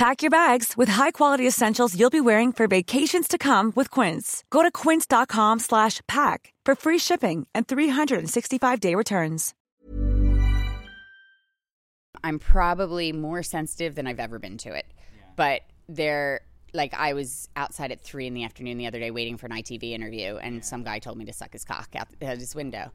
Pack your bags with high-quality essentials you'll be wearing for vacations to come with Quince. Go to quince.com/pack for free shipping and 365-day returns. I'm probably more sensitive than I've ever been to it. Yeah. But there, like, I was outside at 3 in the afternoon the other day waiting for an ITV interview, and some guy told me to suck his cock out his window.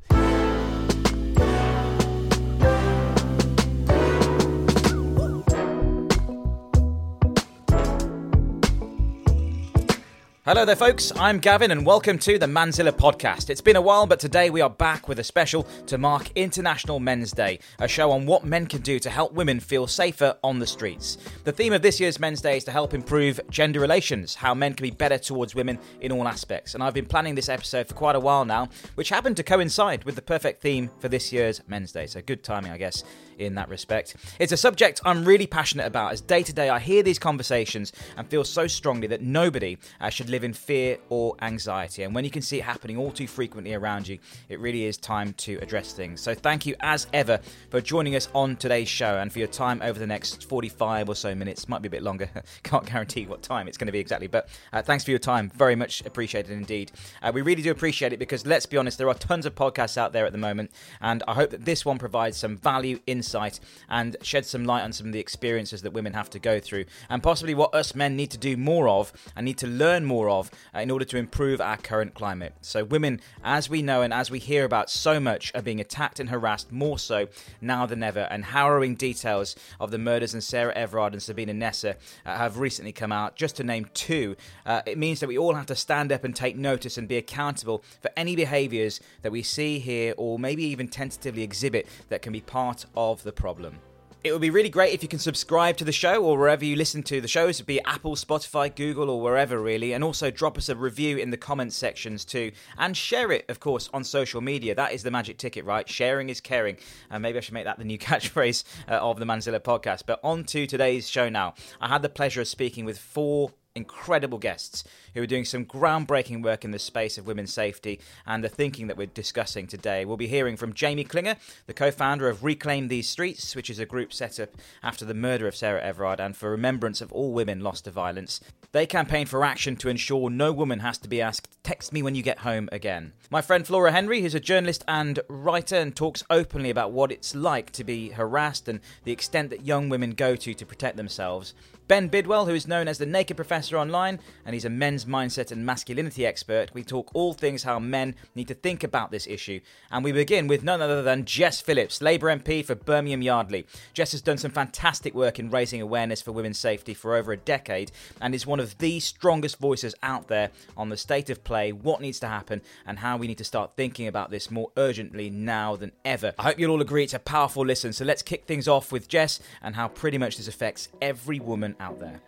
Hello there, folks. I'm Gavin, and welcome to the Manzilla podcast. It's been a while, but today we are back with a special to mark International Men's Day, a show on what men can do to help women feel safer on the streets. The theme of this year's Men's Day is to help improve gender relations, how men can be better towards women in all aspects. And I've been planning this episode for quite a while now, which happened to coincide with the perfect theme for this year's Men's Day. So good timing, I guess, in that respect. It's a subject I'm really passionate about, as day to day I hear these conversations and feel so strongly that nobody should live in fear or anxiety. And when you can see it happening all too frequently around you, it really is time to address things. So thank you as ever for joining us on today's show and for your time over the next 45 or so minutes. Might be a bit longer. Can't guarantee what time it's going to be exactly, but thanks for your time. Very much appreciated indeed. We really do appreciate it, because let's be honest, there are tons of podcasts out there at the moment, and I hope that this one provides some value, insight, and sheds some light on some of the experiences that women have to go through, and possibly what us men need to do more of and need to learn more of in order to improve our current climate. So women, as we know and as we hear about so much, are being attacked and harassed more so now than ever, and harrowing details of the murders in Sarah Everard and Sabina Nessa have recently come out, just to name two. It means that we all have to stand up and take notice and be accountable for any behaviours that we see, hear, or maybe even tentatively exhibit that can be part of the problem. It would be really great if you can subscribe to the show or wherever you listen to the shows, be it Apple, Spotify, Google, or wherever really, and also drop us a review in the comments sections too, and share it, of course, on social media. That is the magic ticket, right? Sharing is caring, and maybe I should make that the new catchphrase of the Manzilla podcast. But on to today's show now. I had the pleasure of speaking with 4 incredible guests who are doing some groundbreaking work in the space of women's safety and the thinking that we're discussing today. We'll be hearing from Jamie Klingler, the co-founder of Reclaim These Streets, which is a group set up after the murder of Sarah Everard and for remembrance of all women lost to violence. They campaign for action to ensure no woman has to be asked, "Text me when you get home again." My friend Flora Henry, who's a journalist and writer, and talks openly about what it's like to be harassed and the extent that young women go to protect themselves. Ben Bidwell, who is known as the Naked Professor online, and he's a men's mindset and masculinity expert. We talk all things how men need to think about this issue. And we begin with none other than Jess Phillips, Labour MP for Birmingham Yardley. Jess has done some fantastic work in raising awareness for women's safety for over a decade, and is one of the strongest voices out there on the state of play, what needs to happen, and how we need to start thinking about this more urgently now than ever. I hope you'll all agree it's a powerful listen, so let's kick things off with Jess and how pretty much this affects every woman out there.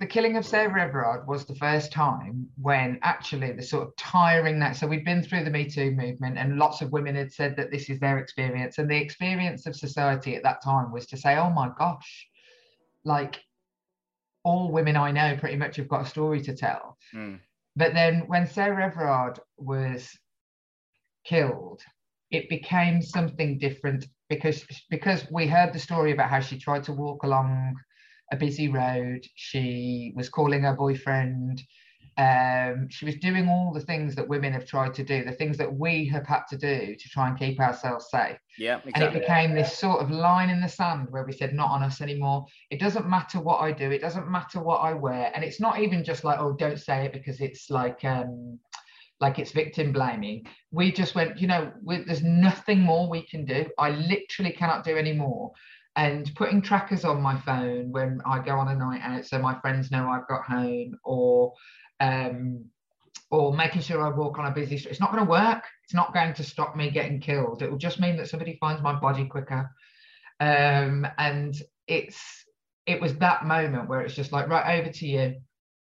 The killing of Sarah Everard was the first time when actually the sort of tiring that, so we'd been through the Me Too movement and lots of women had said that this is their experience, and the experience of society at that time was to say, oh my gosh, like all women I know pretty much have got a story to tell. Mm. But then when Sarah Everard was killed, it became something different because we heard the story about how she tried to walk along a busy road, she was calling her boyfriend, she was doing all the things that women have tried to do, the things that we have had to do to try and keep ourselves safe. Yeah, exactly. And it became this sort of line in the sand where we said, not on us anymore. It doesn't matter what I do, it doesn't matter what I wear. And it's not even just like, oh, don't say it because it's like it's victim blaming. We just went, you know, there's nothing more we can do. I literally cannot do any more. And putting trackers on my phone when I go on a night out so my friends know I've got home, or making sure I walk on a busy street, it's not going to work. It's not going to stop me getting killed. It will just mean that somebody finds my body quicker. And it was that moment where it's just like, right, over to you,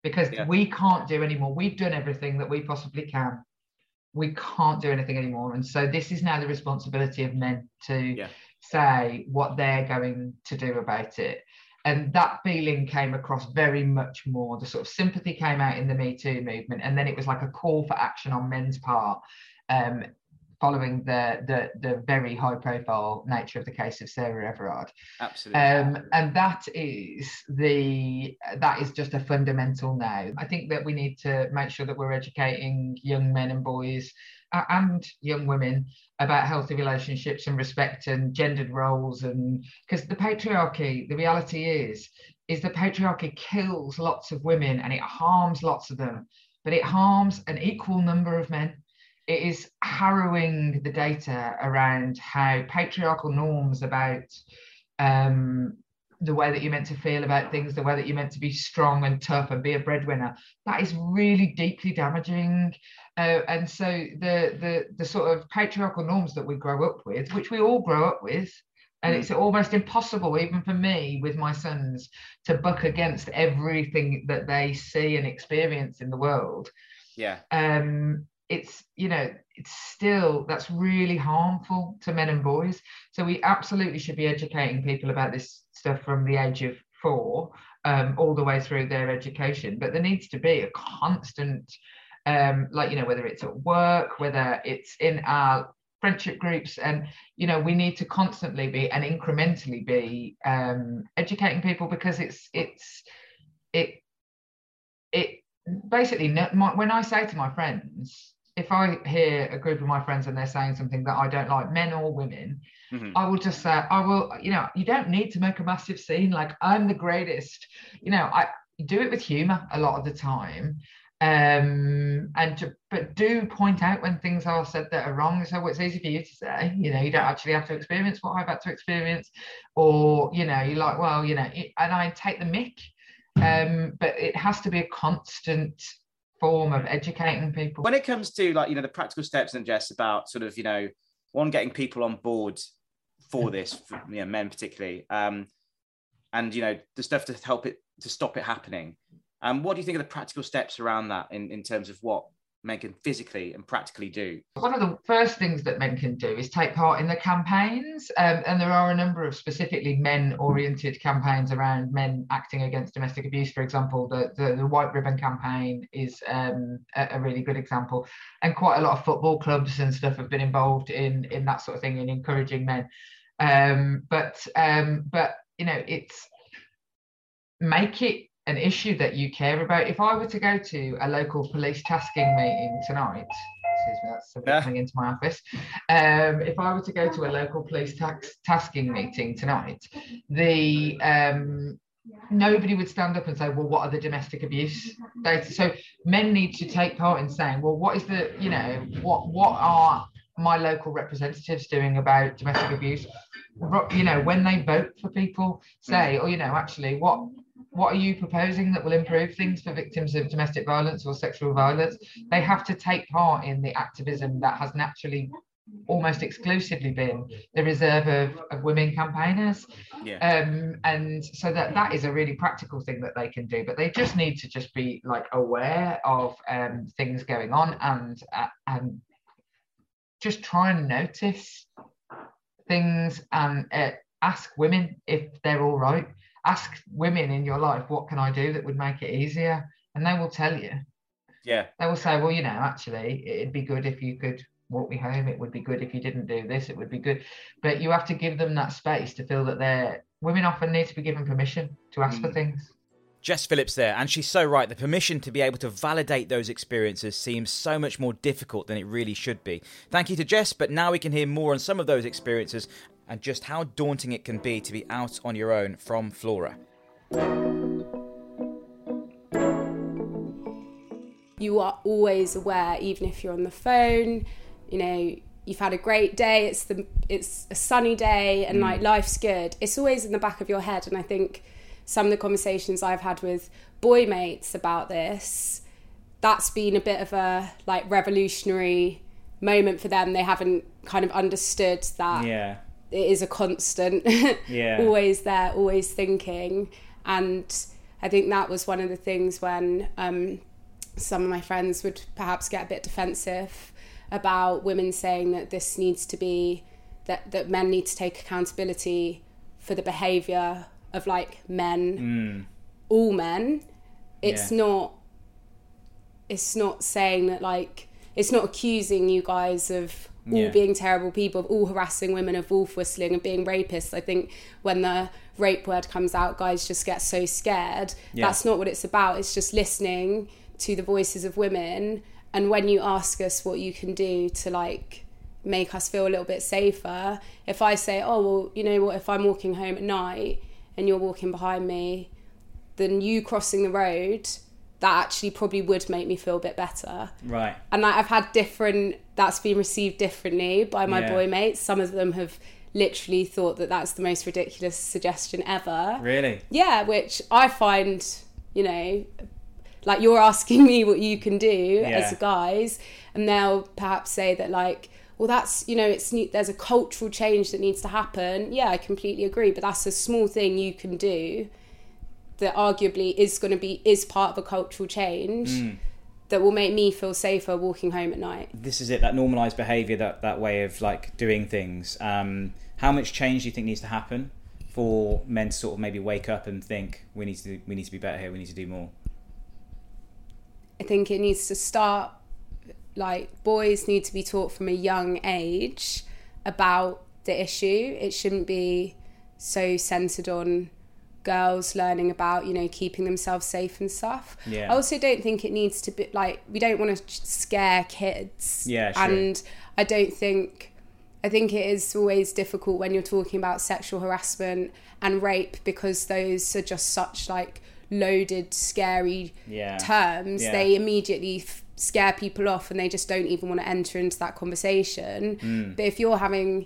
because we can't do anymore. We've done everything that we possibly can. We can't do anything anymore. And so this is now the responsibility of men to say what they're going to do about it. And that feeling came across very much more. The sort of sympathy came out in the Me Too movement. And then it was like a call for action on men's part, following the very high profile nature of the case of Sarah Everard. Absolutely. And that is just a fundamental now. I think that we need to make sure that we're educating young men and boys and young women about healthy relationships and respect and gendered roles, and because the patriarchy, the reality is the patriarchy kills lots of women and it harms lots of them, but it harms an equal number of men. It is harrowing, the data around how patriarchal norms about the way that you're meant to feel about things, the way that you're meant to be strong and tough and be a breadwinner, that is really deeply damaging. And so the sort of patriarchal norms that we grow up with, which we all grow up with, and it's almost impossible, even for me, with my sons, to buck against everything that they see and experience in the world. Yeah. It's, you know, it's still, that's really harmful to men and boys. So we absolutely should be educating people about this stuff from the age of 4 all the way through their education. But there needs to be a constant, like, you know, whether it's at work, whether it's in our friendship groups, and, you know, we need to constantly be and incrementally be educating people, because it basically, when I say to my friends, if I hear a group of my friends and they're saying something that I don't like, men or women, I will just say, you know, you don't need to make a massive scene. Like, I'm the greatest. You know, I do it with humour a lot of the time. But do point out when things are said that are wrong. So it's easy for you to say, you know, you don't actually have to experience what I've had to experience. Or, you know, you're like, well, you know, and I take the mick. But it has to be a constant form of educating people. When it comes to, like, you know, the practical steps, and Jess, about sort of, you know, one, getting people on board for this, for, you know, men particularly, and, you know, the stuff to help it, to stop it happening. What do you think are the practical steps around that in terms of what men can physically and practically do? One of the first things that men can do is take part in the campaigns, and there are a number of specifically men-oriented campaigns around men acting against domestic abuse. For example, the White Ribbon campaign is a really good example, and quite a lot of football clubs and stuff have been involved in that sort of thing, in encouraging men. But you know, it's make it an issue that you care about. If I were to go to a local police tasking meeting tonight, excuse me, that's somebody coming into my office. If I were to go to a local police tasking meeting tonight, nobody would stand up and say, well, what are the domestic abuse data? So men need to take part in saying, well, what is the, you know, what are my local representatives doing about domestic abuse? You know, when they vote for people, say, oh, you know, actually, what are you proposing that will improve things for victims of domestic violence or sexual violence? They have to take part in the activism that has naturally almost exclusively been the reserve of women campaigners. And so that is a really practical thing that they can do, but they just need to just be like aware of things going on and just try and notice things and ask women if they're all right. Ask women in your life, what can I do that would make it easier? And they will tell you. Yeah. They will say, well, you know, actually, it'd be good if you could walk me home. It would be good if you didn't do this. It would be good. But you have to give them that space to feel that they're... Women often need to be given permission to ask for things. Jess Phillips there, and she's so right. The permission to be able to validate those experiences seems so much more difficult than it really should be. Thank you to Jess, but now we can hear more on some of those experiences and just how daunting it can be to be out on your own from Flora. You are always aware, even if you're on the phone, you know, you've had a great day, it's a sunny day and like life's good. It's always in the back of your head, and I think some of the conversations I've had with boy mates about this, that's been a bit of a like revolutionary moment for them. They haven't kind of understood that it is a constant, always there, always thinking. And I think that was one of the things when some of my friends would perhaps get a bit defensive about women saying that this needs to be, that men need to take accountability for the behaviour of like men, all men. It's not saying that, like, it's not accusing you guys of all being terrible people, of all harassing women, of wolf whistling, of being rapists. I think when the rape word comes out, guys just get so scared. Yeah. That's not what it's about. It's just listening to the voices of women. And when you ask us what you can do to like make us feel a little bit safer, if I say, oh, well, you know what, if I'm walking home at night and you're walking behind me, then you crossing the road, that actually probably would make me feel a bit better. Right. And I've had that's been received differently by my boy mates. Some of them have literally thought that that's the most ridiculous suggestion ever. Really? Yeah, which I find, you know, like you're asking me what you can do as guys, and they'll perhaps say that like, well, that's, you know, there's a cultural change that needs to happen. Yeah, I completely agree, but that's a small thing you can do that arguably is part of a cultural change that will make me feel safer walking home at night. This is it, that normalised behaviour, that way of like doing things. How much change do you think needs to happen for men to sort of maybe wake up and think we need to be better here, we need to do more? I think it needs to start, like, boys need to be taught from a young age about the issue. It shouldn't be so centred on girls learning about, you know, keeping themselves safe and stuff. Yeah. I also don't think it needs to be, like, we don't want to scare kids. Yeah, sure. And I think it is always difficult when you're talking about sexual harassment and rape, because those are just such, like, loaded, scary terms. Yeah. They immediately scare people off and they just don't even want to enter into that conversation. But if you're having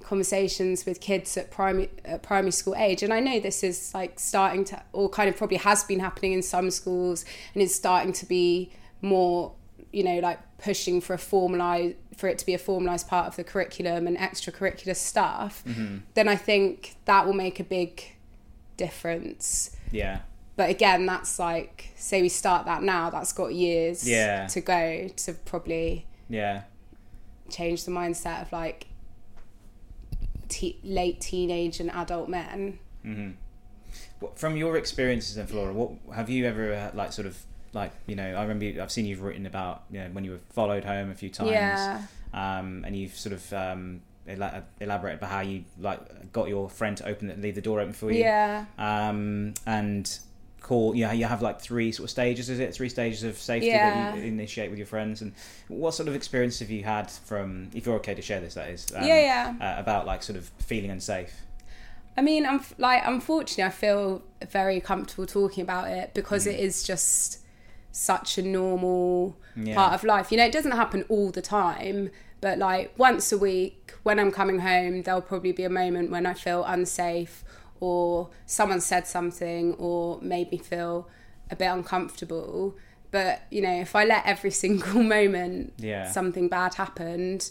conversations with kids at primary school age, and I know this is like starting to, or kind of probably has been happening in some schools, and it's starting to be more, you know, like pushing for it to be a formalised part of the curriculum and extracurricular stuff, then I think that will make a big difference. Yeah. But again, that's like, say we start that now, that's got years to go to probably change the mindset of like late teenage and adult men. Well, from your experiences then, Flora, what have you ever like sort of like, you know, I remember I've seen you've written about, you know, when you were followed home a few times, and you've sort of elaborate about how you like got your friend to leave the door open for you, and call. Yeah, you have like three sort of stages, is it? Three stages of safety that you initiate with your friends. And what sort of experience have you had from, if you're okay to share this, that is, about like sort of feeling unsafe? I mean, I'm like, unfortunately, I feel very comfortable talking about it because it is just such a normal part of life. You know, it doesn't happen all the time, but like once a week when I'm coming home, there'll probably be a moment when I feel unsafe, or someone said something or made me feel a bit uncomfortable. But, you know, if I let every single moment something bad happened,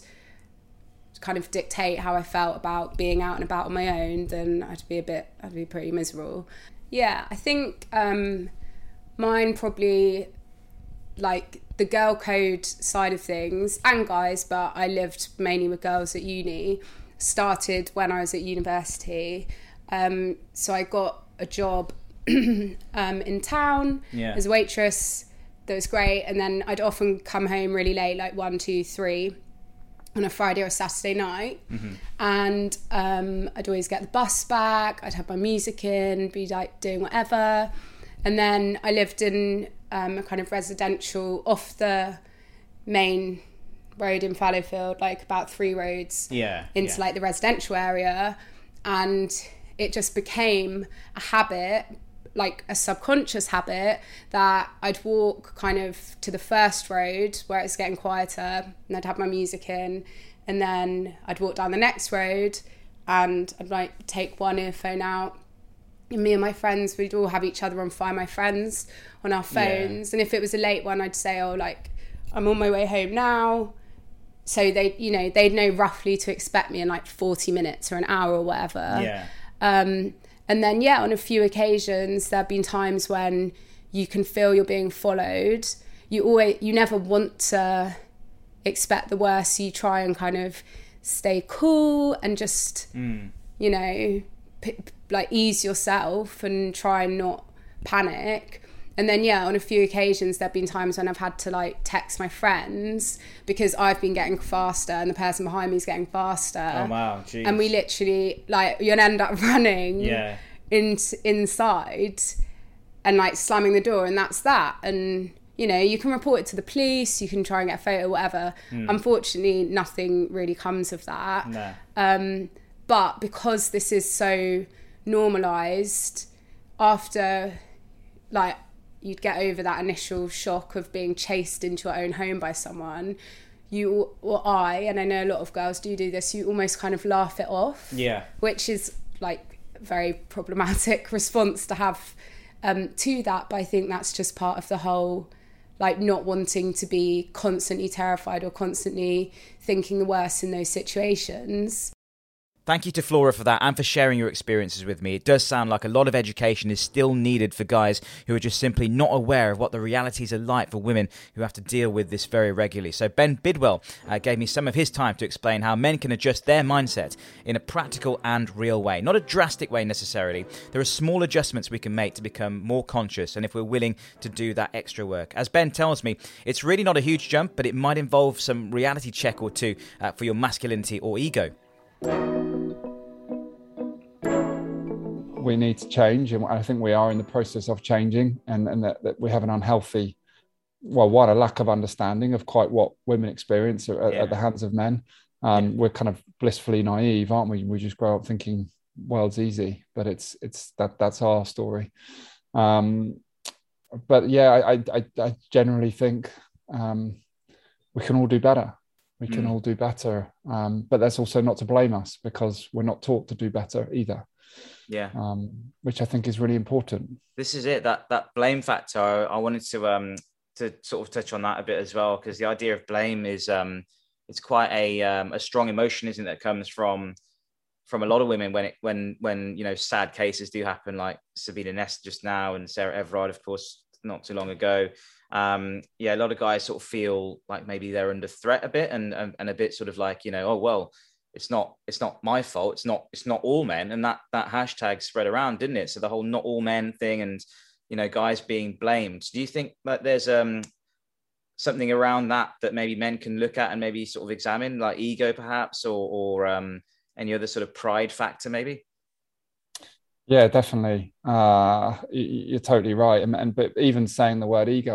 kind of dictate how I felt about being out and about on my own, then I'd be pretty miserable. Yeah, I think mine probably, like, the girl code side of things, and guys, but I lived mainly with girls at uni, started when I was at university. So I got a job in town as a waitress. That was great. And then I'd often come home really late, like 1, 2, 3 on a Friday or Saturday night. Mm-hmm. And I'd always get the bus back. I'd have my music in, be like doing whatever. And then I lived in a kind of residential off the main road in Fallowfield, like about 3 roads into like the residential area. And it just became a habit, like a subconscious habit, that I'd walk kind of to the first road where it's getting quieter and I'd have my music in, and then I'd walk down the next road and I'd like take one earphone out, and me and my friends, we'd all have each other on Find My Friends on our phones. And if it was a late one, I'd say, oh, like, I'm on my way home now, so they, you know, they'd know roughly to expect me in like 40 minutes or an hour or whatever. And then, yeah, on a few occasions, there have been times when you can feel you're being followed. You never want to expect the worst. So you try and kind of stay cool and just, you know, like ease yourself and try and not panic. And then, yeah, on a few occasions, there have been times when I've had to like text my friends because I've been getting faster and the person behind me is getting faster. Oh, wow. Jeez. And we literally, like, you'd end up running inside and like slamming the door, and that's that. And, you know, you can report it to the police, you can try and get a photo, whatever. Unfortunately, nothing really comes of that. No. But because this is so normalised, after, like, you'd get over that initial shock of being chased into your own home by someone, you or I, and I know a lot of girls do this, you almost kind of laugh it off, which is like a very problematic response to have to that. But I think that's just part of the whole, like, not wanting to be constantly terrified or constantly thinking the worst in those situations. Thank you to Flora for that and for sharing your experiences with me. It does sound like a lot of education is still needed for guys who are just simply not aware of what the realities are like for women who have to deal with this very regularly. So Ben Bidwell gave me some of his time to explain how men can adjust their mindset in a practical and real way. Not a drastic way necessarily. There are small adjustments we can make to become more conscious, and if we're willing to do that extra work. As Ben tells me, it's really not a huge jump, but it might involve some reality check or two for your masculinity or ego. We need to change, and I think we are in the process of changing, and that we have an unhealthy, what a lack of understanding of quite what women experience at the hands of men. We're kind of blissfully naive, aren't we? We just grow up thinking world's easy, but it's that's our story. But yeah, I generally think we can all do better. We can all do better, but that's also not to blame us because we're not taught to do better either. Which I think is really important. This is it, that blame factor. I wanted to sort of touch on that a bit as well, because the idea of blame is it's quite a strong emotion, isn't it? That comes from a lot of women when you know, sad cases do happen, like Sabina Nessa just now and Sarah Everard, of course, not too long ago. A lot of guys sort of feel like maybe they're under threat a bit, and a bit sort of like, you know, oh well, it's not my fault, it's not all men, and that hashtag spread around, didn't it? So the whole not all men thing, and, you know, guys being blamed. Do you think that there's something around that maybe men can look at and maybe sort of examine, like ego perhaps, or any other sort of pride factor maybe? Yeah, definitely. You're totally right. But even saying the word ego.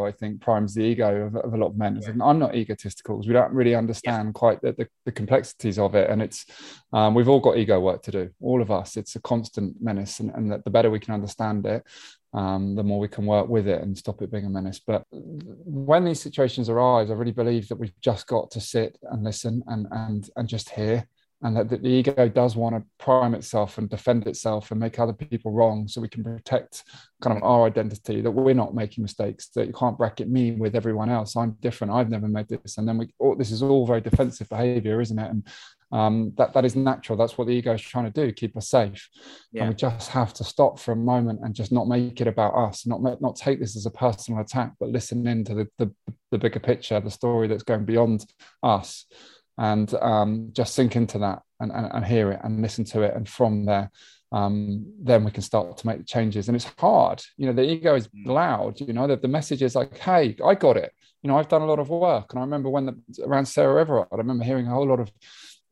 I think primes the ego of a lot of men. Yeah. I'm not egotistical because we don't really understand quite the complexities of it. And it's we've all got ego work to do, all of us. It's a constant menace, and the better we can understand it, the more we can work with it and stop it being a menace. But when these situations arise, I really believe that we've just got to sit and listen and just hear. And that the ego does want to prime itself and defend itself and make other people wrong so we can protect kind of our identity, that we're not making mistakes, that you can't bracket me with everyone else. I'm different. I've never made this. And then this is all very defensive behavior, isn't it? And that is natural. That's what the ego is trying to do, keep us safe. Yeah. And we just have to stop for a moment and just not make it about us, not take this as a personal attack, but listen into the bigger picture, the story that's going beyond us. And just sink into that and hear it and listen to it. And from there, then we can start to make the changes. And it's hard. You know, the ego is loud. You know, the message is like, hey, I got it. You know, I've done a lot of work. And I remember around Sarah Everard, I remember hearing a whole lot of,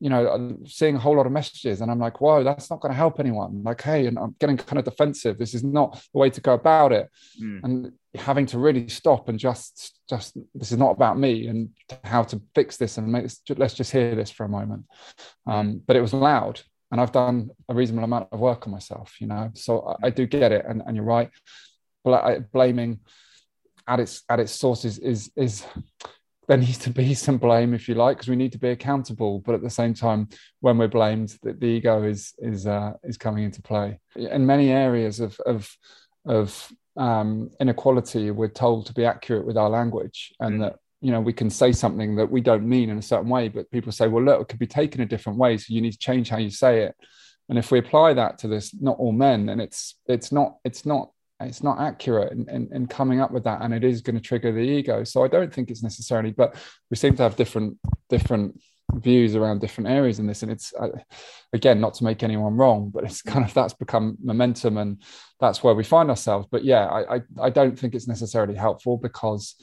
you know, seeing a whole lot of messages. And I'm like, whoa, that's not going to help anyone. Like, hey, and I'm getting kind of defensive. This is not the way to go about it. Mm. And having to really stop and just this is not about me and how to fix this and let's just hear this for a moment. But it was loud, and I've done a reasonable amount of work on myself, you know, so I do get it. And you're right, blaming at its source is there needs to be some blame, if you like, because we need to be accountable. But at the same time, when we're blamed, the ego is coming into play in many areas of inequality. We're told to be accurate with our language, and that, you know, we can say something that we don't mean in a certain way, but people say, well, look, it could be taken a different way, so you need to change how you say it. And if we apply that to this, not all men, then it's not accurate in coming up with that, and it is going to trigger the ego. So I don't think it's necessarily, but we seem to have different views around different areas in this. And it's, again, not to make anyone wrong, but it's kind of, that's become momentum, and that's where we find ourselves. But yeah, I don't think it's necessarily helpful, because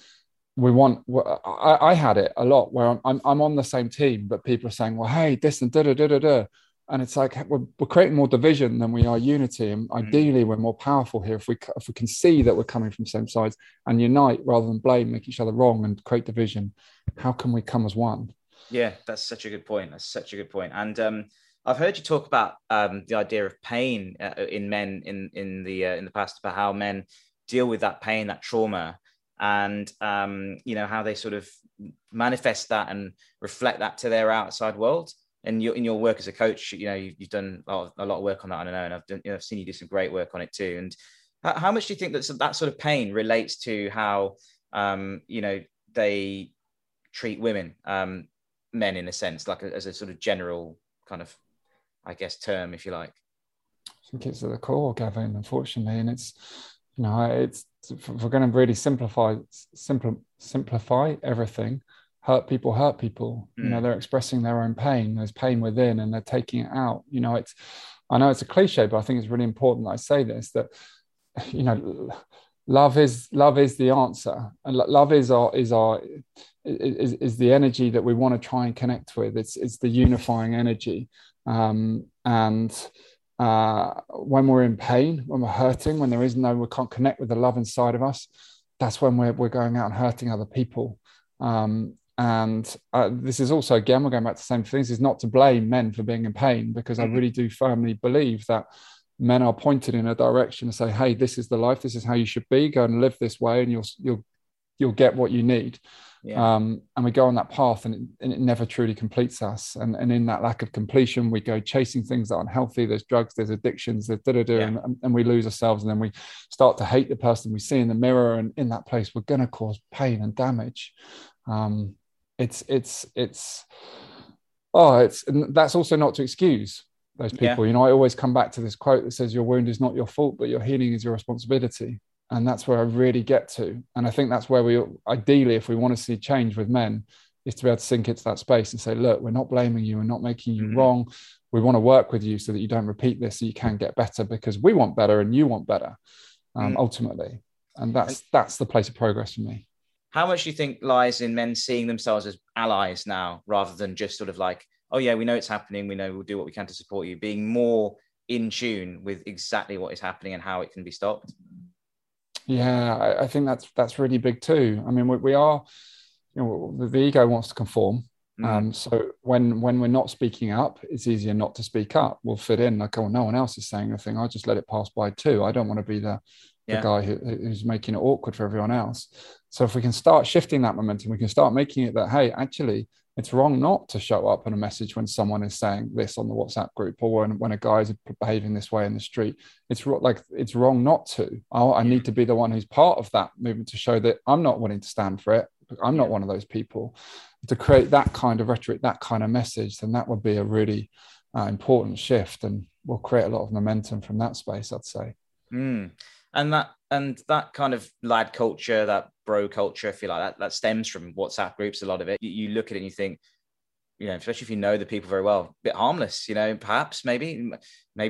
we want, I had it a lot where I'm on the same team, but people are saying, well, hey, this and da-da-da-da-da. And it's like, we're creating more division than we are unity. And ideally, we're more powerful here if we can see that we're coming from the same sides and unite rather than blame, make each other wrong and create division. How can we come as one? Yeah, that's such a good point. And I've heard you talk about the idea of pain in men in the past, about how men deal with that pain, that trauma, and you know, how they sort of manifest that and reflect that to their outside world. And in your work as a coach, you know, you've done a lot of work on that. I don't know, and I've seen you do some great work on it too. And how much do you think that sort of pain relates to how you know, they treat women? Men, in a sense, like as a sort of general kind of, I guess, term, if you like. I think it's at the core, Gavin, unfortunately. And it's, you know, it's, if we're going to really simplify everything, hurt people. You know, they're expressing their own pain. There's pain within, and they're taking it out. You know, it's, I know it's a cliche, but I think it's really important that I say this, that, you know, love is the answer, and love is the energy that we want to try and connect with. It's the unifying energy, and when we're in pain, when we're hurting, when there is no, we can't connect with the love inside of us, that's when we're going out and hurting other people. And this is also, again, we're going back to the same things, is not to blame men for being in pain, because I really do firmly believe that men are pointed in a direction to say, hey, this is the life, this is how you should be, go and live this way, and you'll get what you need. Yeah. And we go on that path, and it never truly completes us. And in that lack of completion, we go chasing things that aren't healthy. There's drugs, there's addictions, there's and we lose ourselves. And then we start to hate the person we see in the mirror. And in that place, we're going to cause pain and damage. And that's also not to excuse those people. Yeah. You know, I always come back to this quote that says, your wound is not your fault, but your healing is your responsibility. And that's where I really get to. And I think that's where we, ideally, if we want to see change with men, is to be able to sink into that space and say, look, we're not blaming you. We're not making you wrong. We want to work with you so that you don't repeat this, so you can get better, because we want better and you want better, ultimately. And that's the place of progress for me. How much do you think lies in men seeing themselves as allies now, rather than just sort of like, oh yeah, we know it's happening, we know we'll do what we can to support you, being more in tune with exactly what is happening and how it can be stopped? Yeah, I think that's really big too. I mean, we are, you know, the ego wants to conform. So when we're not speaking up, it's easier not to speak up. We'll fit in like, oh, no one else is saying anything, I'll just let it pass by too. I don't want to be the guy who's making it awkward for everyone else. So if we can start shifting that momentum, we can start making it that, hey, actually, it's wrong not to show up on a message when someone is saying this on the WhatsApp group, or when a guy is behaving this way in the street. It's wrong not to. I need to be the one who's part of that movement to show that I'm not willing to stand for it. I'm not one of those people. To create that kind of rhetoric, that kind of message, then that would be a really important shift, and we'll create a lot of momentum from that space, I'd say. And that kind of lad culture, that bro culture, if you like, that stems from WhatsApp groups, a lot of it. You look at it and you think, you know, especially if you know the people very well, a bit harmless, you know, perhaps maybe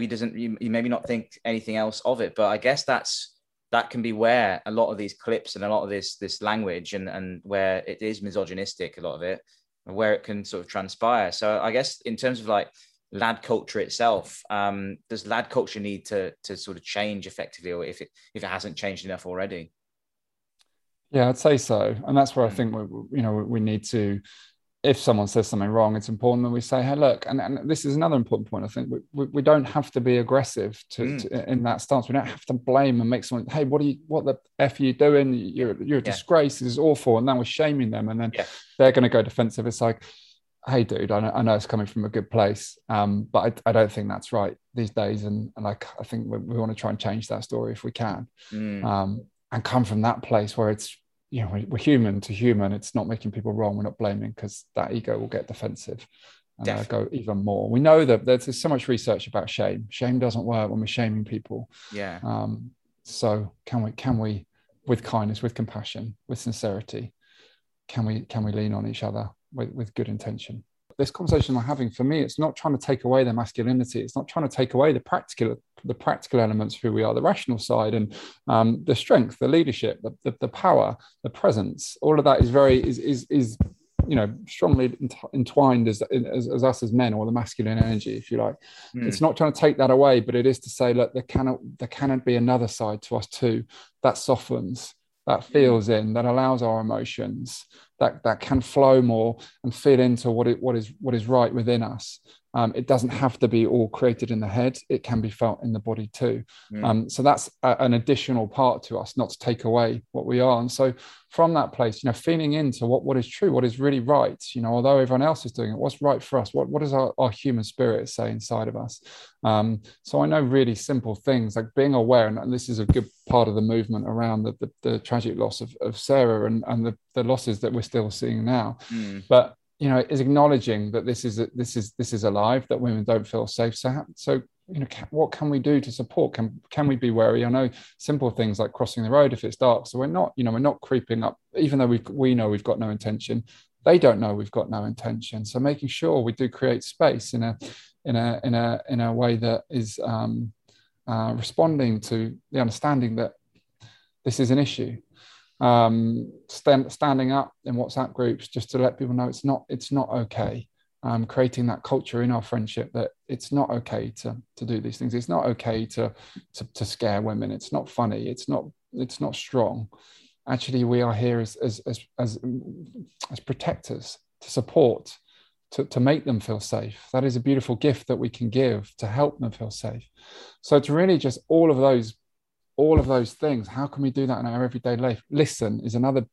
doesn't, you maybe not think anything else of it. But I guess that can be where a lot of these clips and a lot of this language and where it is misogynistic, a lot of it, and where it can sort of transpire. So I guess in terms of like lad culture itself, does lad culture need to sort of change effectively, or if it hasn't changed enough already? Yeah, I'd say so. And that's where I think we need to, if someone says something wrong, it's important that we say, hey, look, and this is another important point. I think we don't have to be aggressive to in that stance. We don't have to blame and make someone, hey, what the F are you doing? You're a disgrace. This is awful. And then we're shaming them. And then they're going to go defensive. It's like, hey, dude, I know it's coming from a good place, but I don't think that's right these days. And I think we want to try and change that story if we can, and come from that place where it's, you know, we're human to human. It's not making people wrong. We're not blaming, because that ego will get defensive and go even more. We know that there's so much research about shame. Shame doesn't work when we're shaming people. Yeah. So can we, with kindness, with compassion, with sincerity, can we lean on each other with good intention? This conversation I'm having, for me, it's not trying to take away their masculinity. It's not trying to take away the practical elements of who we are, the rational side, and the strength, the leadership, the power, the presence. All of that is very you know, strongly entwined as us as men, or the masculine energy, if you like. It's not trying to take that away, but it is to say, look, there cannot be another side to us too, that softens, that feels in, that allows our emotions, that can flow more and feel into what is right within us. It doesn't have to be all created in the head. It can be felt in the body too. So that's an additional part to us, not to take away what we are. And so from that place, you know, feeling into what is true, what is really right, you know, although everyone else is doing it, what's right for us? What does our human spirit say inside of us? So I know really simple things like being aware, and this is a good part of the movement around the tragic loss of Sarah and the losses that we're still seeing now. But you know, is acknowledging that this is alive, that women don't feel safe. So you know, what can we do to support? Can we be wary? I know simple things like crossing the road if it's dark. So we're not creeping up, even though we know we've got no intention. They don't know we've got no intention. So making sure we do create space in a way that is responding to the understanding that this is an issue. Standing up in WhatsApp groups just to let people know it's not okay. Creating that culture in our friendship that it's not okay to do these things. It's not okay to scare women. It's not funny. It's not strong. Actually, we are here as protectors, to support, to make them feel safe. That is a beautiful gift that we can give to help them feel safe. So it's really just all of those things. How can we do that in our everyday life? Listen is another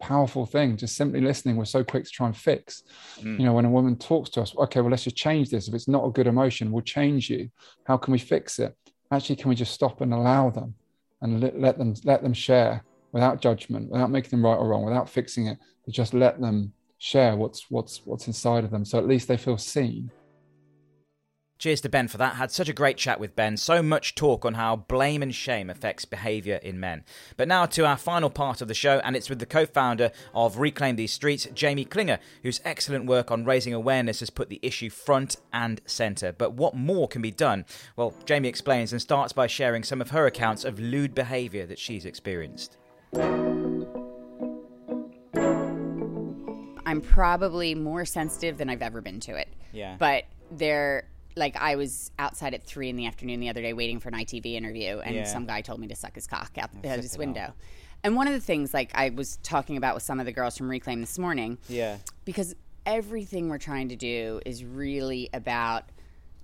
powerful thing. Just simply listening. We're so quick to try and fix. You know, when a woman talks to us, okay, well, let's just change this. If it's not a good emotion, we'll change you. How can we fix it? Actually, can we just stop and allow them and let them share without judgment, without making them right or wrong, without fixing it, but just let them share what's inside of them. So at least they feel seen. Cheers to Ben for that. Had such a great chat with Ben. So much talk on how blame and shame affects behaviour in men. But now to our final part of the show, and it's with the co-founder of Reclaim These Streets, Jamie Klingler, whose excellent work on raising awareness has put the issue front and centre. But what more can be done? Well, Jamie explains and starts by sharing some of her accounts of lewd behaviour that she's experienced. I'm probably more sensitive than I've ever been to it. Yeah. But there... Like, I was outside at 3 in the afternoon the other day waiting for an ITV interview, and some guy told me to suck his cock out his window. And one of the things, like, I was talking about with some of the girls from Reclaim this morning, because everything we're trying to do is really about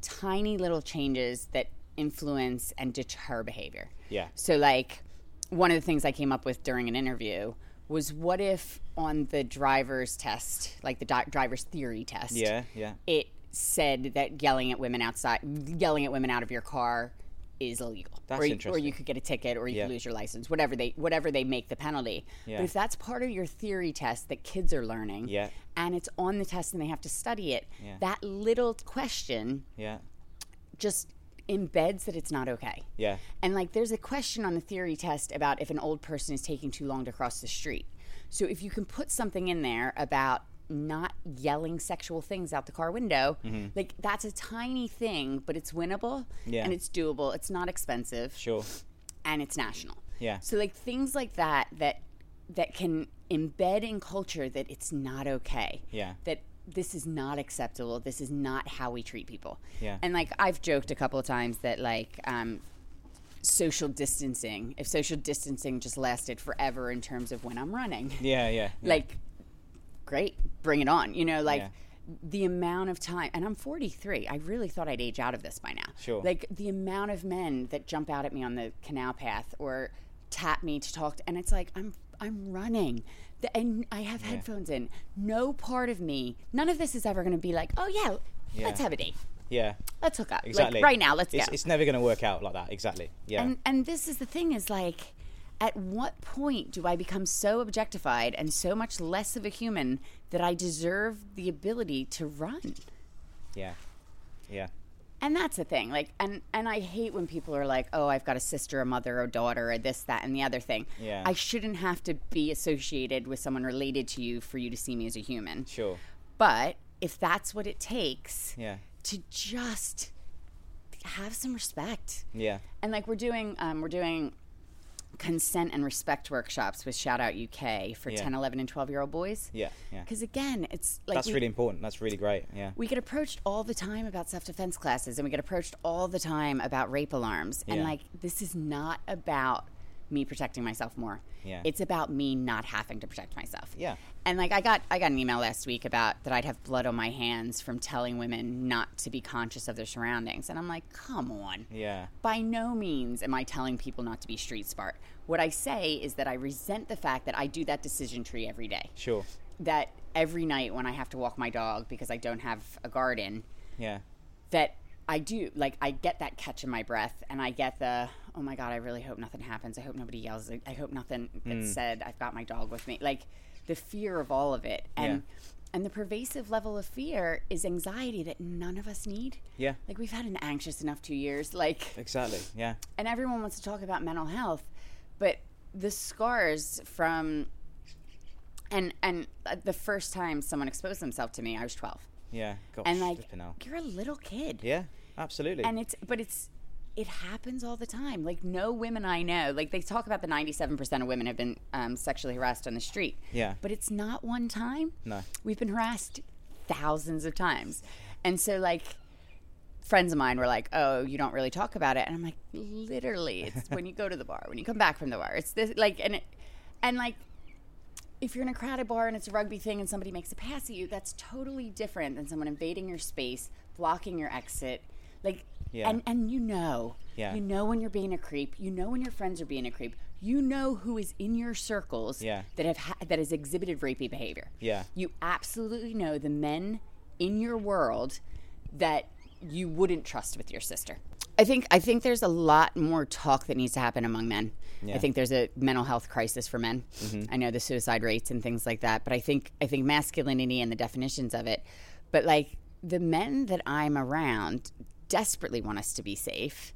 tiny little changes that influence and deter behavior. Yeah. So, like, one of the things I came up with during an interview was, what if on the driver's test, like the driver's theory test, it said that yelling at women out of your car is illegal. That's interesting. Or you could get a ticket, or you could lose your license, whatever they make the penalty. Yeah. But if that's part of your theory test that kids are learning, and it's on the test and they have to study it, that little question just embeds that it's not okay. Yeah. And like, there's a question on the theory test about if an old person is taking too long to cross the street. So if you can put something in there about not yelling sexual things out the car window, like, that's a tiny thing, but it's winnable and it's doable, it's not expensive, and it's national. So like, things like that can embed in culture that it's not okay, that this is not acceptable, this is not how we treat people. And like, I've joked a couple of times that, like, social distancing, if social distancing just lasted forever in terms of when I'm running, like, great, bring it on, you know, like, the amount of time, and I'm 43, I really thought I'd age out of this by now, like, the amount of men that jump out at me on the canal path or tap me to talk to, and it's like, I'm running, and I have headphones in. No part of me, none of this is ever going to be like, oh yeah, let's have a date, let's hook up, exactly, like, right now, let's go. It's never going to work out like that. Exactly. And this is the thing, is like, at what point do I become so objectified and so much less of a human that I deserve the ability to run? Yeah. And that's the thing. Like, and I hate when people are like, oh, I've got a sister, a mother, a daughter, or this, that, and the other thing. Yeah. I shouldn't have to be associated with someone related to you for you to see me as a human. Sure. But if that's what it takes to just have some respect. Yeah. And like, we're doing consent and respect workshops with Shout Out UK for 10, 11, and 12-year-old boys. Because, again, it's like... That's really important. That's really great, We get approached all the time about self-defense classes, and we get approached all the time about rape alarms. And, like, this is not about me protecting myself more. It's about me not having to protect myself. And, like, I got an email last week about that I'd have blood on my hands from telling women not to be conscious of their surroundings. And I'm like, come on. By no means am I telling people not to be street smart. What I say is that I resent the fact that I do that decision tree every day. That every night when I have to walk my dog because I don't have a garden, that I do. Like, I get that catch in my breath, and I get the... oh my God, I really hope nothing happens. I hope nobody yells. I hope nothing gets said. I've got my dog with me. Like, the fear of all of it. And the pervasive level of fear is anxiety that none of us need. Like, we've had an anxious enough 2 years. Like, exactly. And everyone wants to talk about mental health, but the scars from, and the first time someone exposed themselves to me, I was 12. Gosh, and like, you're a little kid. Absolutely. And it happens all the time. Like, no women I know, like, they talk about the 97% of women have been sexually harassed on the street. But it's not one time. No. We've been harassed thousands of times. And so, like, friends of mine were like, oh, you don't really talk about it. And I'm like, literally, it's when you go to the bar, when you come back from the bar. It's this, like, and if you're in a crowded bar and it's a rugby thing and somebody makes a pass at you, that's totally different than someone invading your space, blocking your exit. Like, and you know when you're being a creep, you know when your friends are being a creep, you know who is in your circles that has exhibited rapey behavior. You absolutely know the men in your world that you wouldn't trust with your sister. I think there's a lot more talk that needs to happen among men. I think there's a mental health crisis for men. I know the suicide rates and things like that, but I think masculinity and the definitions of it, but like, the men that I'm around desperately want us to be safe,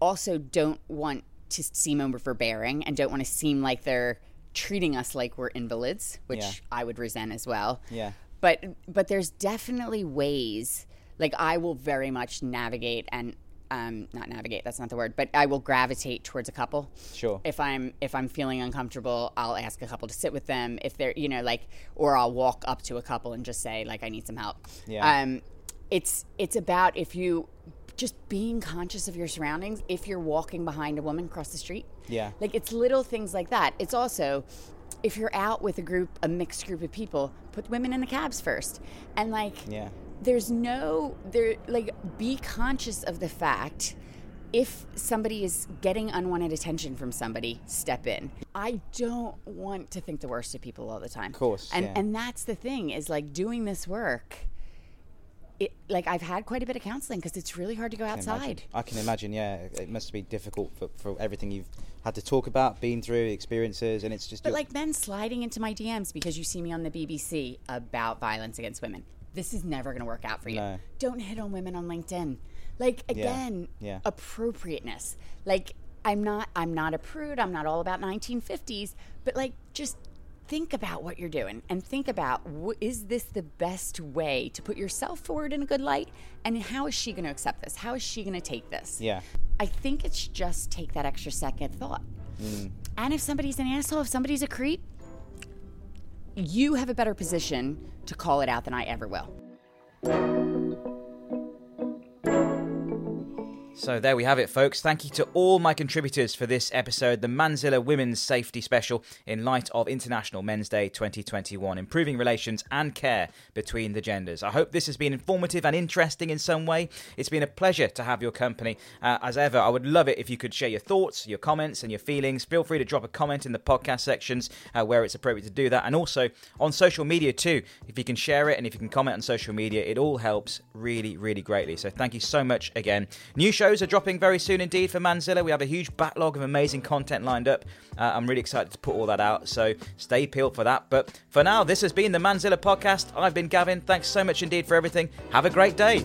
also don't want to seem overbearing and don't want to seem like they're treating us like we're invalids, which I would resent as well. Yeah. But there's definitely ways, like I will very much navigate and not navigate, that's not the word, but I will gravitate towards a couple. Sure. If I'm feeling uncomfortable, I'll ask a couple to sit with them if they're, you know, like, or I'll walk up to a couple and just say like, I need some help. Yeah. It's about if you just being conscious of your surroundings, if you're walking behind a woman across the street. Yeah. Like it's little things like that. It's also if you're out with a mixed group of people, put women in the cabs first. And like, yeah. Be conscious of the fact if somebody is getting unwanted attention from somebody, step in. I don't want to think the worst of people all the time. Of course. And that's the thing is like doing this work, it, like I've had quite a bit of counseling because it's really hard to go outside. I can imagine, yeah. It must be difficult for everything you've had to talk about, been through, experiences, and it's just... But like men sliding into my DMs because you see me on the BBC about violence against women. This is never going to work out for you. No. Don't hit on women on LinkedIn. Like, again, appropriateness. Like, I'm not a prude. I'm not all about 1950s. But, like, just think about what you're doing and think about, is this the best way to put yourself forward in a good light? And how is she going to accept this? How is she going to take this? Yeah. I think it's just take that extra second thought. Mm. And if somebody's an asshole, if somebody's a creep, you have a better position to call it out than I ever will. So there we have it, folks. Thank you to all my contributors for this episode, the Manzilla Women's Safety Special, in light of International Men's Day 2021, improving relations and care between the genders. I hope this has been informative and interesting in some way. It's been a pleasure to have your company. As ever, I would love it if you could share your thoughts, your comments and your feelings. Feel free to drop a comment in the podcast sections where it's appropriate to do that. And also on social media too. If you can share it and if you can comment on social media, it all helps really, really greatly. So thank you so much again. New shows are dropping very soon indeed for Manzilla. We have a huge backlog of amazing content lined up. I'm really excited to put all that out, so stay peeled for that. But for now, this has been the Manzilla Podcast. I've been Gavin. Thanks so much indeed for everything. Have a great day.